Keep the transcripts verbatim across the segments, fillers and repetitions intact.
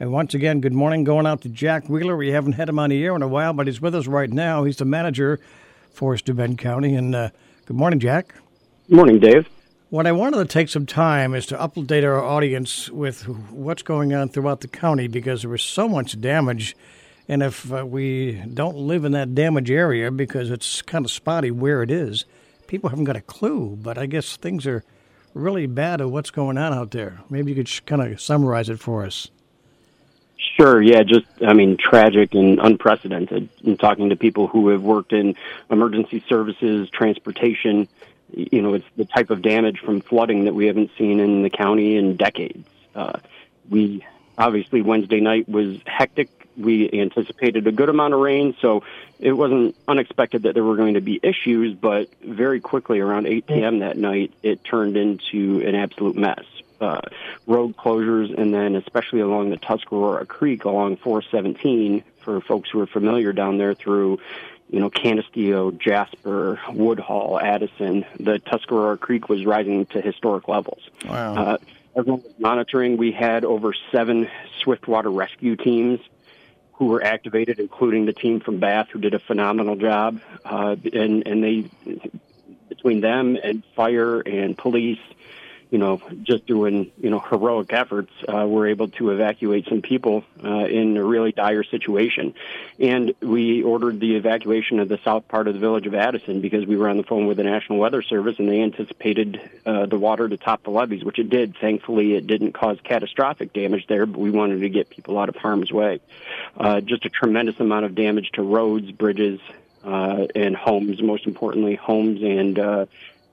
And once again, good morning. Going out to Jack Wheeler. We haven't had him on the air in a while, but he's with us right now. He's the manager for Steuben County. And uh, good morning, Jack. Good morning, Dave. What I wanted to take some time is to update our audience with what's going on throughout the county, because there was so much damage. And if uh, we don't live in that damaged area, because it's kind of spotty where it is, people haven't got a clue. But I guess things are really bad at what's going on out there. Maybe you could sh- kind of summarize it for us. Sure, yeah, just, I mean, tragic and unprecedented. I'm talking to people who have worked in emergency services, transportation. You know, it's the type of damage from flooding that we haven't seen in the county in decades. Uh, we, obviously, Wednesday night was hectic. We anticipated a good amount of rain, so it wasn't unexpected that there were going to be issues, but very quickly, around eight p.m. that night, it turned into an absolute mess. Uh, road closures, and then especially along the Tuscarora Creek, along four seventeen, for folks who are familiar down there through, you know, Canisteo, Jasper, Woodhull, Addison, the Tuscarora Creek was rising to historic levels. Wow. Uh, everyone was monitoring. We had over seven swiftwater rescue teams who were activated, including the team from Bath, who did a phenomenal job. Uh, and, and they, between them and fire and police, you know, just doing, you know, heroic efforts, uh, we're able to evacuate some people uh, in a really dire situation. And we ordered the evacuation of the south part of the village of Addison because we were on the phone with the National Weather Service, and they anticipated uh, the water to top the levees, which it did. Thankfully, it didn't cause catastrophic damage there, but we wanted to get people out of harm's way. Uh, just a tremendous amount of damage to roads, bridges, uh, and homes, most importantly, homes and uh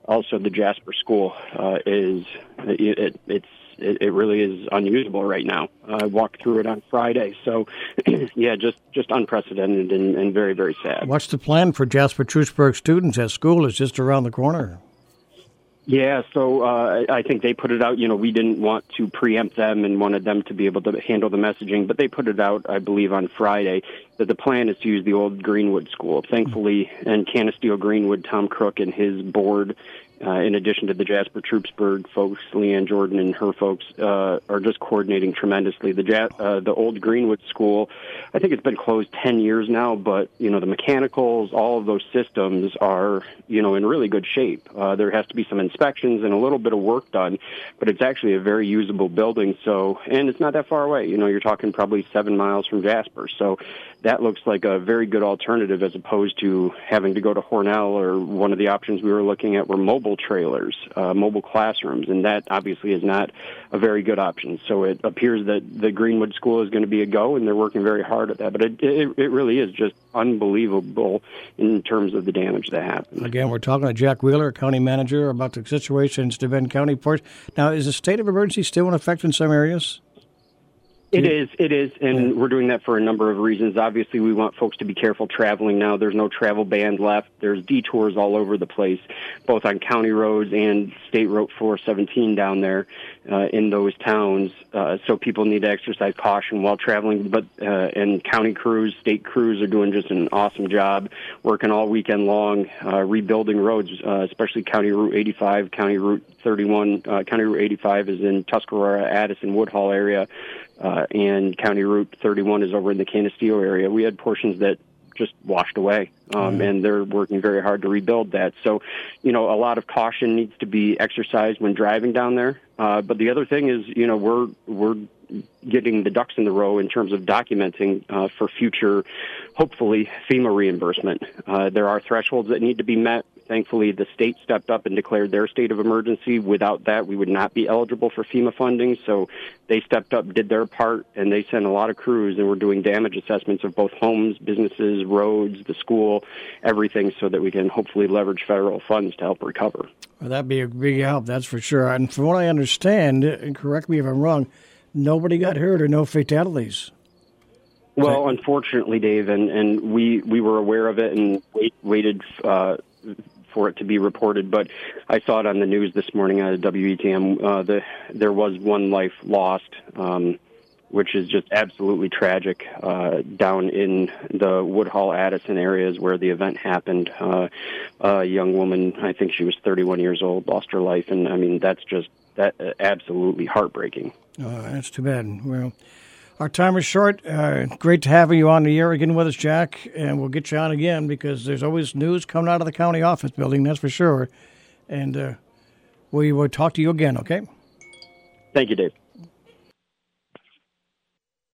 also, the Jasper School uh, is it, it, it's it, it really is unusable right now. Uh, I walked through it on Friday, so yeah, just, just unprecedented and, and very very sad. What's the plan for Jasper-Troupsburg students as school is just around the corner? Yeah, so uh, I think they put it out. You know, we didn't want to preempt them and wanted them to be able to handle the messaging, but they put it out, I believe, on Friday, that the plan is to use the old Greenwood School. Thankfully, in Canisteo Greenwood, Tom Crook and his board, uh, in addition to the Jasper-Troupsburg folks, Leanne Jordan and her folks, uh, are just coordinating tremendously. The ja- uh, the old Greenwood School, I think it's been closed ten years now, but, you know, the mechanicals, all of those systems are, you know, in really good shape. Uh, there has to be some inspections and a little bit of work done, but it's actually a very usable building, so, and it's not that far away. You know, you're talking probably seven miles from Jasper, so that looks like a very good alternative as opposed to having to go to Hornell, or one of the options we were looking at were mobile trailers, uh, mobile classrooms, and that obviously is not a very good option. So it appears that the Greenwood School is going to be a go, and they're working very hard at that. But it, it, it really is just unbelievable in terms of the damage that happened. Again, we're talking to Jack Wheeler, county manager, about the situation in Steuben County. Now, is the state of emergency still in effect in some areas? It is, it is, and we're doing that for a number of reasons. Obviously, we want folks to be careful traveling now. There's no travel ban left. There's detours all over the place, both on county roads and State Route four seventeen down there uh, in those towns. Uh, so people need to exercise caution while traveling. But uh, and county crews, state crews are doing just an awesome job, working all weekend long, uh, rebuilding roads, uh, especially County Route eighty-five, County Route thirty-one. Uh, County Route eighty-five is in Tuscarora, Addison, Woodhull area. Uh, and County Route thirty-one is over in the Canisteo area. We had portions that just washed away, um, mm-hmm. and they're working very hard to rebuild that. So, you know, a lot of caution needs to be exercised when driving down there. Uh, but the other thing is, you know, we're we're getting the ducks in the row in terms of documenting uh, for future, hopefully, FEMA reimbursement. Uh, there are thresholds that need to be met. Thankfully, the state stepped up and declared their state of emergency. Without that, we would not be eligible for FEMA funding. So they stepped up, did their part, and they sent a lot of crews, and we're doing damage assessments of both homes, businesses, roads, the school, everything, so that we can hopefully leverage federal funds to help recover. Well, that'd be a big help, that's for sure. And from what I understand, and correct me if I'm wrong, nobody got hurt or no fatalities. Well, unfortunately, Dave, and, and we, we were aware of it and wait, waited uh, for it to be reported, but I saw it on the news this morning on W E T M. Uh, the, there was one life lost, um, which is just absolutely tragic, uh, down in the Woodhull-Addison areas where the event happened. Uh, a young woman, I think she was thirty-one years old, lost her life, and, I mean, that's just that uh, absolutely heartbreaking. Oh, that's too bad. Well, Our time is short. Uh, great to have you on the air again with us, Jack, and we'll get you on again because there's always news coming out of the county office building, that's for sure. And uh, we will talk to you again, okay? Thank you, Dave.